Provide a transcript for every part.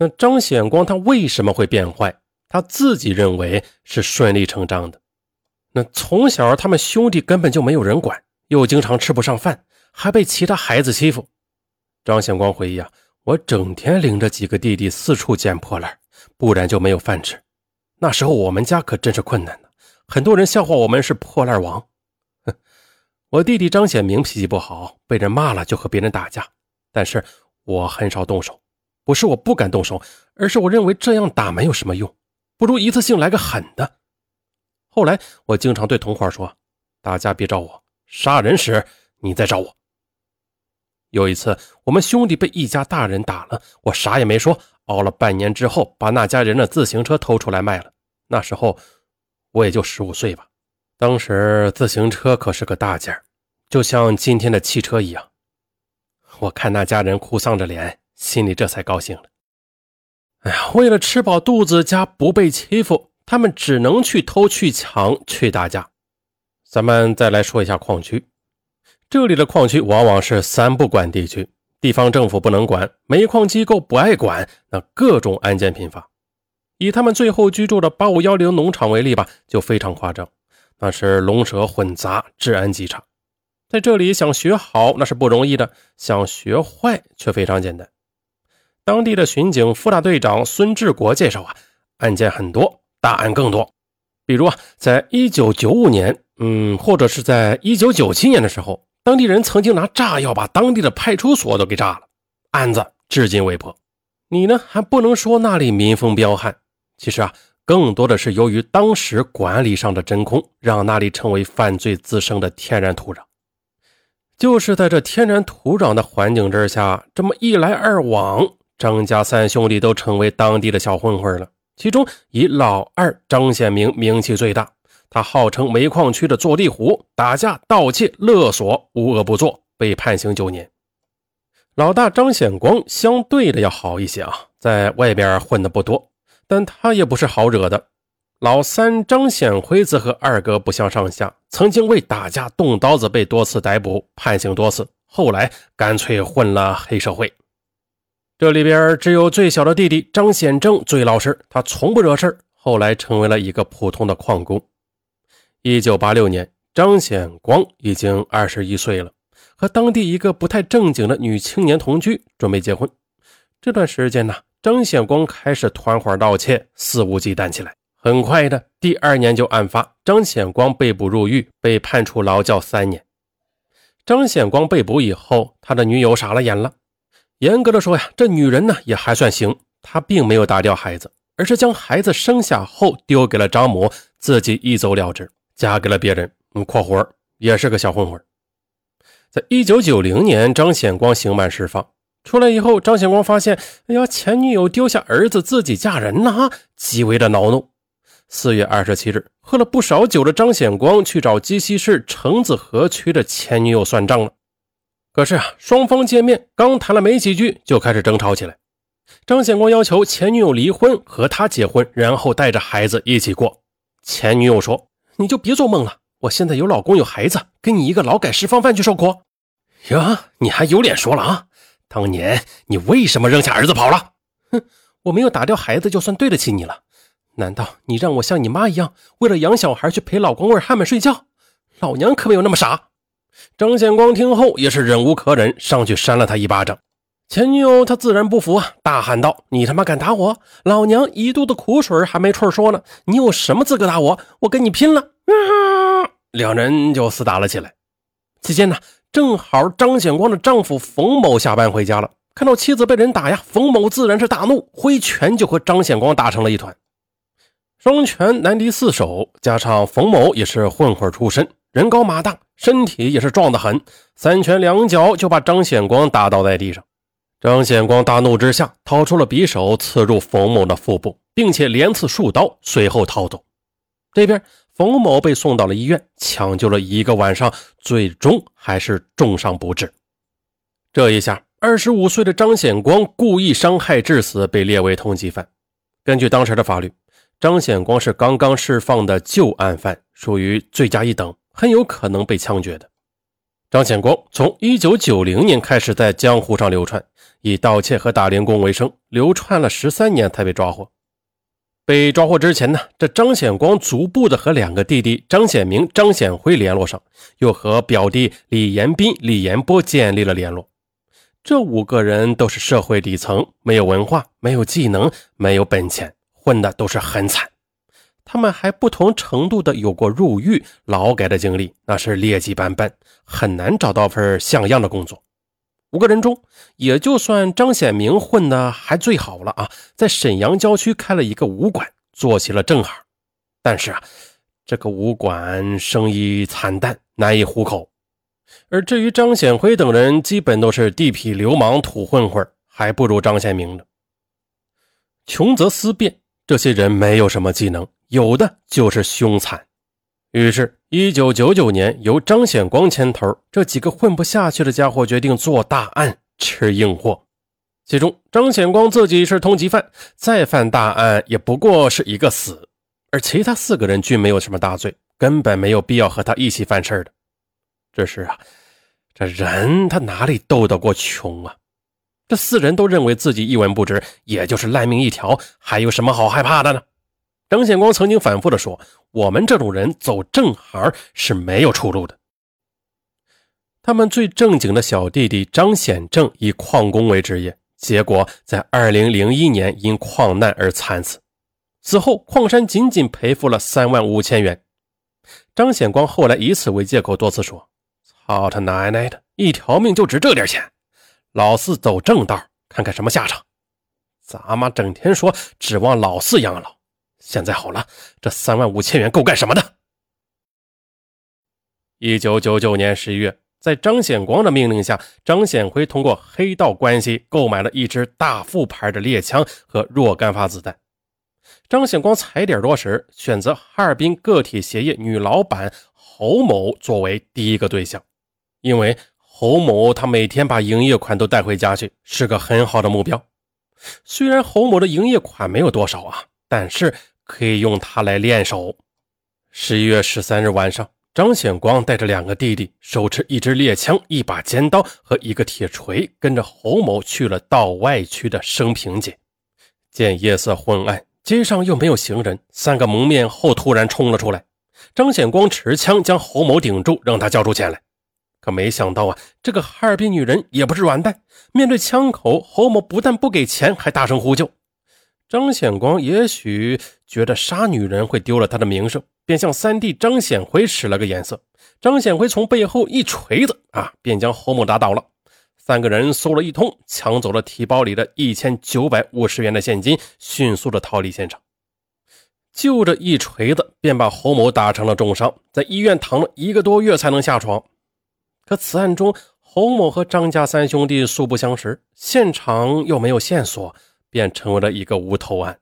那张显光他为什么会变坏？他自己认为是顺理成章的。那从小他们兄弟根本就没有人管，又经常吃不上饭，还被其他孩子欺负。张显光回忆啊，我整天领着几个弟弟四处捡破烂，不然就没有饭吃。那时候我们家可真是困难的，很多人笑话我们是破烂王。我弟弟张显明脾气不好，被人骂了就和别人打架，但是我很少动手，不是我不敢动手，而是我认为这样打没有什么用，不如一次性来个狠的。后来我经常对同伙说，大家别找我，杀人时你再找我。有一次我们兄弟被一家大人打了，我啥也没说，熬了半年之后把那家人的自行车偷出来卖了。那时候我也就15岁吧，当时自行车可是个大件儿，就像今天的汽车一样。我看那家人哭丧着脸，心里这才高兴了。哎呀，为了吃饱肚子加不被欺负，他们只能去偷去抢去打架。咱们再来说一下矿区。这里的矿区往往是三不管地区，地方政府不能管，煤矿机构不爱管，那各种案件频发。以他们最后居住的8510农场为例吧，就非常夸张，那是龙蛇混杂，治安极差。在这里想学好那是不容易的，想学坏却非常简单。当地的巡警副大队长孙志国介绍啊，案件很多，大案更多。比如啊，在1995年或者是在1997年的时候，当地人曾经拿炸药把当地的派出所都给炸了，案子至今未破。你呢还不能说那里民风彪悍，其实啊，更多的是由于当时管理上的真空，让那里成为犯罪滋生的天然土壤。就是在这天然土壤的环境之下，这么一来二往，张家三兄弟都成为当地的小混混了。其中以老二张显明名气最大，他号称煤矿区的坐地虎，打架、盗窃、勒索，无恶不作，被判刑9年。老大张显光相对的要好一些啊，在外边混的不多，但他也不是好惹的。老三张显辉子和二哥不相上下，曾经为打架动刀子被多次逮捕，判刑多次，后来干脆混了黑社会。这里边只有最小的弟弟张显正最老实，他从不惹事，后来成为了一个普通的矿工。1986年，张显光已经21岁了，和当地一个不太正经的女青年同居，准备结婚。这段时间呢，张显光开始团伙盗窃，肆无忌惮起来。很快的，第2年就案发，张显光被捕入狱，被判处劳教3年。张显光被捕以后，他的女友傻了眼了。严格的说呀，这女人呢也还算行，她并没有打掉孩子，而是将孩子生下后丢给了张母，自己一走了之，嫁给了别人。括弧也是个小混混。在1990年，张显光刑满释放出来以后，张显光发现，哎呀，前女友丢下儿子自己嫁人了啊，极为的恼怒。4月27日，喝了不少酒的张显光去找鸡西市城子河区的前女友算账了。可是啊，双方见面刚谈了没几句，就开始争吵起来。张显光要求前女友离婚，和他结婚，然后带着孩子一起过。前女友说，你就别做梦了，我现在有老公有孩子，跟你一个劳改释放犯去受苦。呀，你还有脸说了啊，当年你为什么扔下儿子跑了？哼，我没有打掉孩子就算对得起你了。难道你让我像你妈一样，为了养小孩去陪老光棍汉们睡觉？老娘可没有那么傻。张显光听后也是忍无可忍，上去扇了他一巴掌。前女友他自然不服啊，大喊道，你他妈敢打我？老娘一肚子苦水还没处说呢，你有什么资格打我？我跟你拼了！两人就厮打了起来。期间呢，正好张显光的丈夫冯某下班回家了，看到妻子被人打呀，冯某自然是大怒，挥拳就和张显光打成了一团。双拳难敌四手，加上冯某也是混混出身，人高马大，身体也是壮得很，3拳2脚就把张显光打倒在地上。张显光大怒之下，掏出了匕首刺入冯某的腹部，并且连刺数刀，随后逃走。这边冯某被送到了医院，抢救了1个晚上，最终还是重伤不治。这一下25岁的张显光故意伤害致死，被列为通缉犯。根据当时的法律，张显光是刚刚释放的旧案犯，属于罪加一等，很有可能被枪决的。张显光从1990年开始在江湖上流窜，以盗窃和打零工为生，流窜了13年才被抓获。被抓获之前呢，这张显光逐步的和两个弟弟张显明、张显辉联络上，又和表弟李延斌、李延波建立了联络。这五个人都是社会底层，没有文化，没有技能，没有本钱，混的都是很惨。他们还不同程度的有过入狱、劳改的经历，那是劣迹斑斑，很难找到份像样的工作。五个人中，也就算张显明混的还最好了啊，在沈阳郊区开了一个武馆，做起了正行。但是啊，这个武馆生意惨淡，难以糊口。而至于张显辉等人，基本都是地痞流氓、土混混，还不如张显明呢。穷则思变，这些人没有什么技能，有的就是凶残。于是1999年，由张显光牵头，这几个混不下去的家伙决定做大案，吃硬货。其中张显光自己是通缉犯，再犯大案也不过是一个死，而其他四个人均没有什么大罪，根本没有必要和他一起犯事的。这是啊，这人他哪里斗得过穷啊？这四人都认为自己一文不值，也就是烂命一条，还有什么好害怕的呢？张显光曾经反复地说，我们这种人走正行是没有出路的。他们最正经的小弟弟张显正以矿工为职业，结果在2001年因矿难而惨死。此后矿山仅仅赔付了35000元。张显光后来以此为借口多次说，操他奶奶的，一条命就值这点钱，老四走正道，看看什么下场。咱妈整天说指望老四养老，现在好了，这35000元够干什么的？1999年11月，在张显光的命令下，张显辉通过黑道关系购买了一支大副牌的猎枪和若干发子弹。张显光踩点多时，选择哈尔滨个体鞋业女老板侯某作为第一个对象。因为侯某她每天把营业款都带回家去，是个很好的目标。虽然侯某的营业款没有多少啊，但是可以用它来练手。11月13日晚上，张显光带着两个弟弟，手持一支猎枪、一把尖刀和一个铁锤，跟着侯某去了道外区的升平街。见夜色昏暗，街上又没有行人，三个蒙面后突然冲了出来。张显光持枪将侯某顶住，让他交出钱来。可没想到啊，这个哈尔滨女人也不是软蛋，面对枪口，侯某不但不给钱，还大声呼救。张显光也许觉得杀女人会丢了他的名声，便向三弟张显辉使了个眼色。张显辉从背后一锤子便将侯某打倒了。三个人搜了一通，抢走了提包里的1950元的现金，迅速的逃离现场。就这一锤子便把侯某打成了重伤，在医院躺了1个多月才能下床。可此案中，侯某和张家三兄弟素不相识，现场又没有线索，便成为了一个无头案。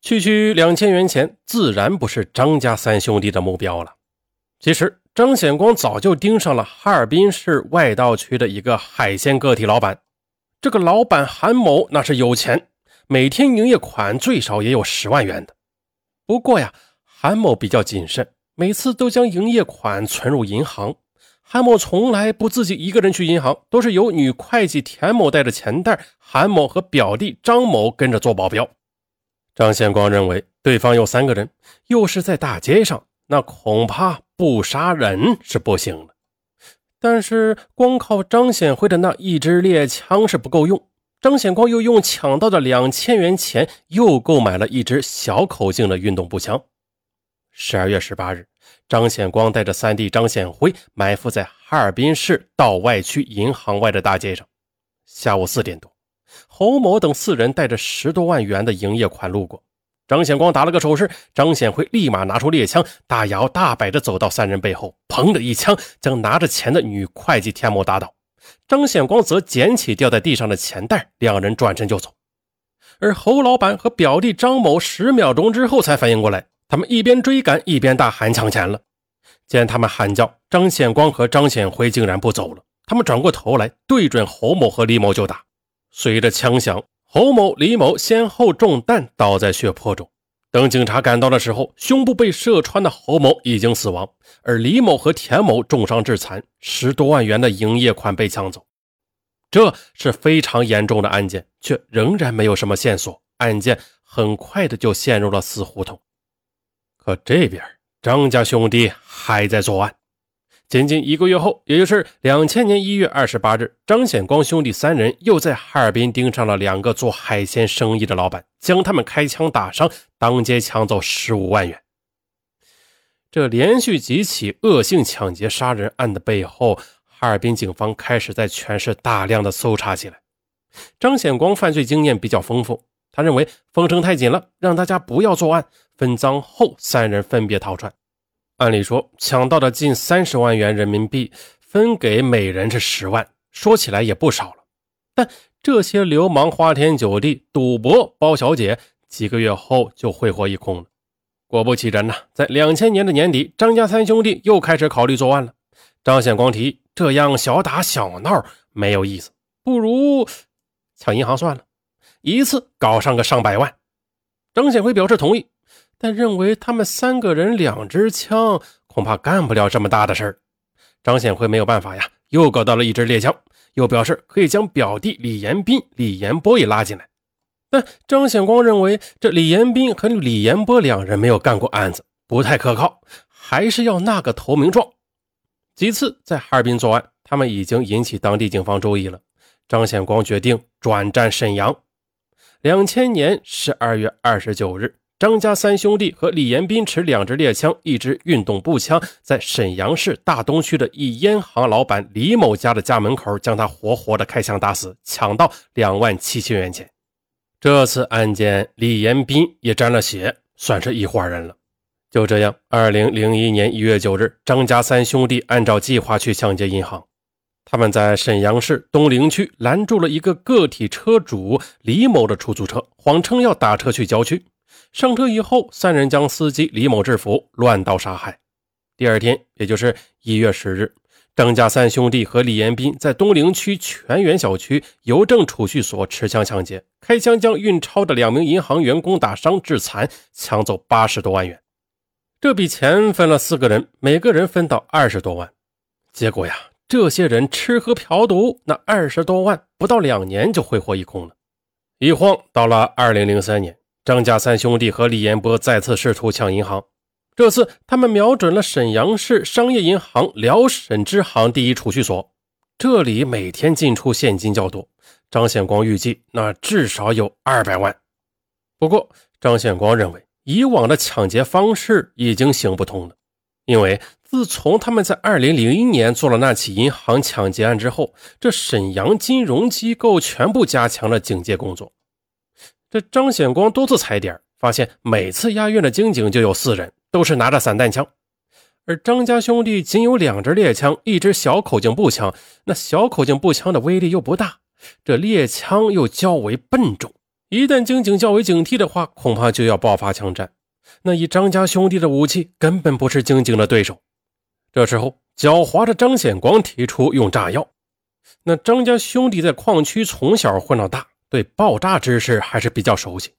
区2000元前，自然不是张家三兄弟的目标了。其实张显光早就盯上了哈尔滨市外道区的一个海鲜个体老板。这个老板韩某那是有钱，每天营业款最少也有10万元的。不过呀，韩某比较谨慎，每次都将营业款存入银行。韩某从来不自己一个人去银行，都是由女会计田某带着钱袋，韩某和表弟张某跟着做保镖。张显光认为对方有3个人，又是在大街上，那恐怕不杀人是不行的。但是光靠张显辉的那一支猎枪是不够用，张显光又用抢到的2000元钱又购买了一支小口径的运动步枪。12月18日，张显光带着三弟张显辉埋伏在哈尔滨市道外区银行外的大街上。下午4点多，侯某等四人带着10多万元的营业款路过，张显光打了个手势，张显辉立马拿出猎枪，大摇大摆地走到三人背后，砰的一枪将拿着钱的女会计田某打倒。张显光则捡起掉在地上的钱袋，两人转身就走。而侯老板和表弟张某10秒钟之后才反应过来，他们一边追赶一边大喊抢钱了。见他们喊叫，张显光和张显辉竟然不走了，他们转过头来对准侯某和李某就打。随着枪响，侯某、李某先后中弹倒在血泊中。等警察赶到的时候，胸部被射穿的侯某已经死亡，而李某和田某重伤致残，10多万元的营业款被抢走。这是非常严重的案件，却仍然没有什么线索，案件很快的就陷入了死胡同。可这边张家兄弟还在作案。仅仅1个月后，也就是2000年1月28日，张显光兄弟3人又在哈尔滨盯上了2个做海鲜生意的老板，将他们开枪打伤，当街抢走15万元。这连续几起恶性抢劫杀人案的背后，哈尔滨警方开始在全市大量的搜查起来。张显光犯罪经验比较丰富，他认为风声太紧了，让大家不要作案，分赃后3人分别逃窜。按理说抢到的近30万元人民币分给每人是10万，说起来也不少了。但这些流氓花天酒地、赌博、包小姐，几个月后就挥霍一空了。果不其然呐，在2000年的年底，张家3兄弟又开始考虑作案了。张显光提议，这样小打小闹没有意思，不如抢银行算了，一次搞上个100万。张显辉表示同意，但认为他们3个人2支枪恐怕干不了这么大的事儿。张显辉没有办法呀，又搞到了1支猎枪，又表示可以将表弟李延斌、李延波也拉进来。但张显光认为这李延斌和李延波2人没有干过案子，不太可靠，还是要那个投名状。几次在哈尔滨作案，他们已经引起当地警方注意了。张显光决定转战沈阳。2000年12月29日，张家3兄弟和李延斌持2支猎枪、1支运动步枪，在沈阳市大东区的一烟行老板李某家的家门口，将他活活的开枪打死，抢到27000元钱。这次案件李延斌也沾了血，算是一伙人了。就这样 ,2001 年1月9日，张家3兄弟按照计划去抢劫银行。他们在沈阳市东陵区拦住了一个个体车主李某的出租车，谎称要打车去郊区。上车以后，3人将司机李某制服，乱刀杀害。第二天，也就是1月10日，张家3兄弟和李延斌在东陵区全源小区邮政储蓄所持枪抢劫，开枪将运钞的2名银行员工打伤致残，抢走80多万元。这笔钱分了4个人，每个人分到20多万。结果呀，这些人吃喝嫖赌，那20多万不到2年就挥霍一空了。一晃到了2003年。张家3兄弟和李延波再次试图抢银行，这次他们瞄准了沈阳市商业银行辽沈支行第一储蓄所，这里每天进出现金较多。张显光预计那至少有200万。不过张显光认为以往的抢劫方式已经行不通了，因为自从他们在2001年做了那起银行抢劫案之后，这沈阳金融机构全部加强了警戒工作。这张显光多次踩点，发现每次押运的经警就有4人，都是拿着散弹枪。而张家兄弟仅有2支猎枪、1支小口径步枪，那小口径步枪的威力又不大，这猎枪又较为笨重，一旦经警较为警惕的话，恐怕就要爆发枪战。那以张家兄弟的武器根本不是经警的对手。这时候狡猾的张显光提出用炸药。那张家兄弟在矿区从小混到大，对爆炸知识还是比较熟悉，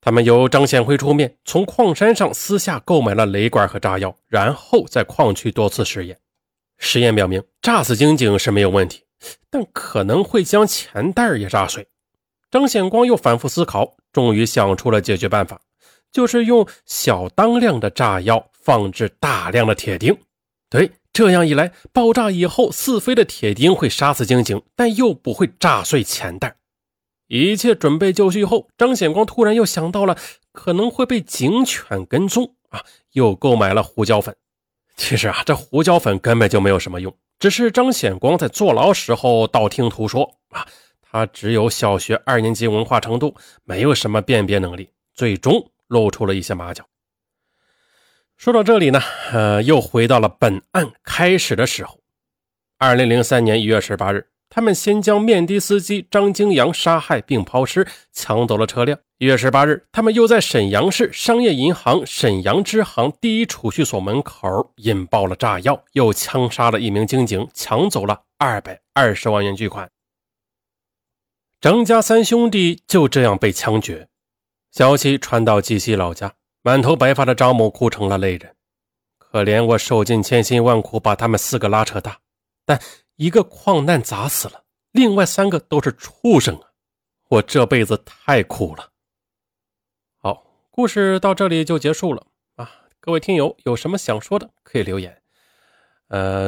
他们由张显辉出面，从矿山上私下购买了雷管和炸药，然后在矿区多次实验。实验表明，炸死经警是没有问题，但可能会将钱袋也炸碎。张显光又反复思考，终于想出了解决办法，就是用小当量的炸药放置大量的铁钉。对，这样一来，爆炸以后四飞的铁钉会杀死经警，但又不会炸碎钱袋。一切准备就绪后，张显光突然又想到了可能会被警犬跟踪又购买了胡椒粉。其实这胡椒粉根本就没有什么用，只是张显光在坐牢时候道听途说他只有小学2年级文化程度，没有什么辨别能力，最终露出了一些马脚。说到这里呢，又回到了本案开始的时候。2003年1月18日。他们先将面的司机张京阳杀害并抛尸，抢走了车辆。1月18日，他们又在沈阳市商业银行沈阳支行第一储蓄所门口引爆了炸药，又枪杀了1名经警，抢走了220万元巨款。张家3兄弟就这样被枪决。消息传到鸡西老家，满头白发的张某哭成了泪人。可怜我受尽千辛万苦把他们4个拉扯大，但一个矿难砸死了，另外三个都是畜生啊！我这辈子太苦了。好，故事到这里就结束了啊！各位听友有什么想说的可以留言。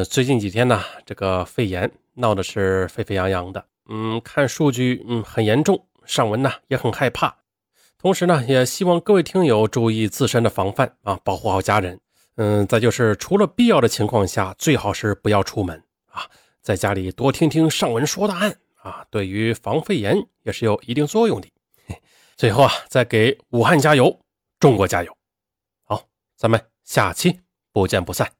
最近几天呢，这个肺炎闹的是沸沸扬扬的，看数据，很严重，上文呢也很害怕。同时呢，也希望各位听友注意自身的防范啊，保护好家人。再就是除了必要的情况下，最好是不要出门啊，在家里多听听上文说的案啊，对于防肺炎也是有一定作用的。最后啊，再给武汉加油，中国加油。好，咱们下期不见不散。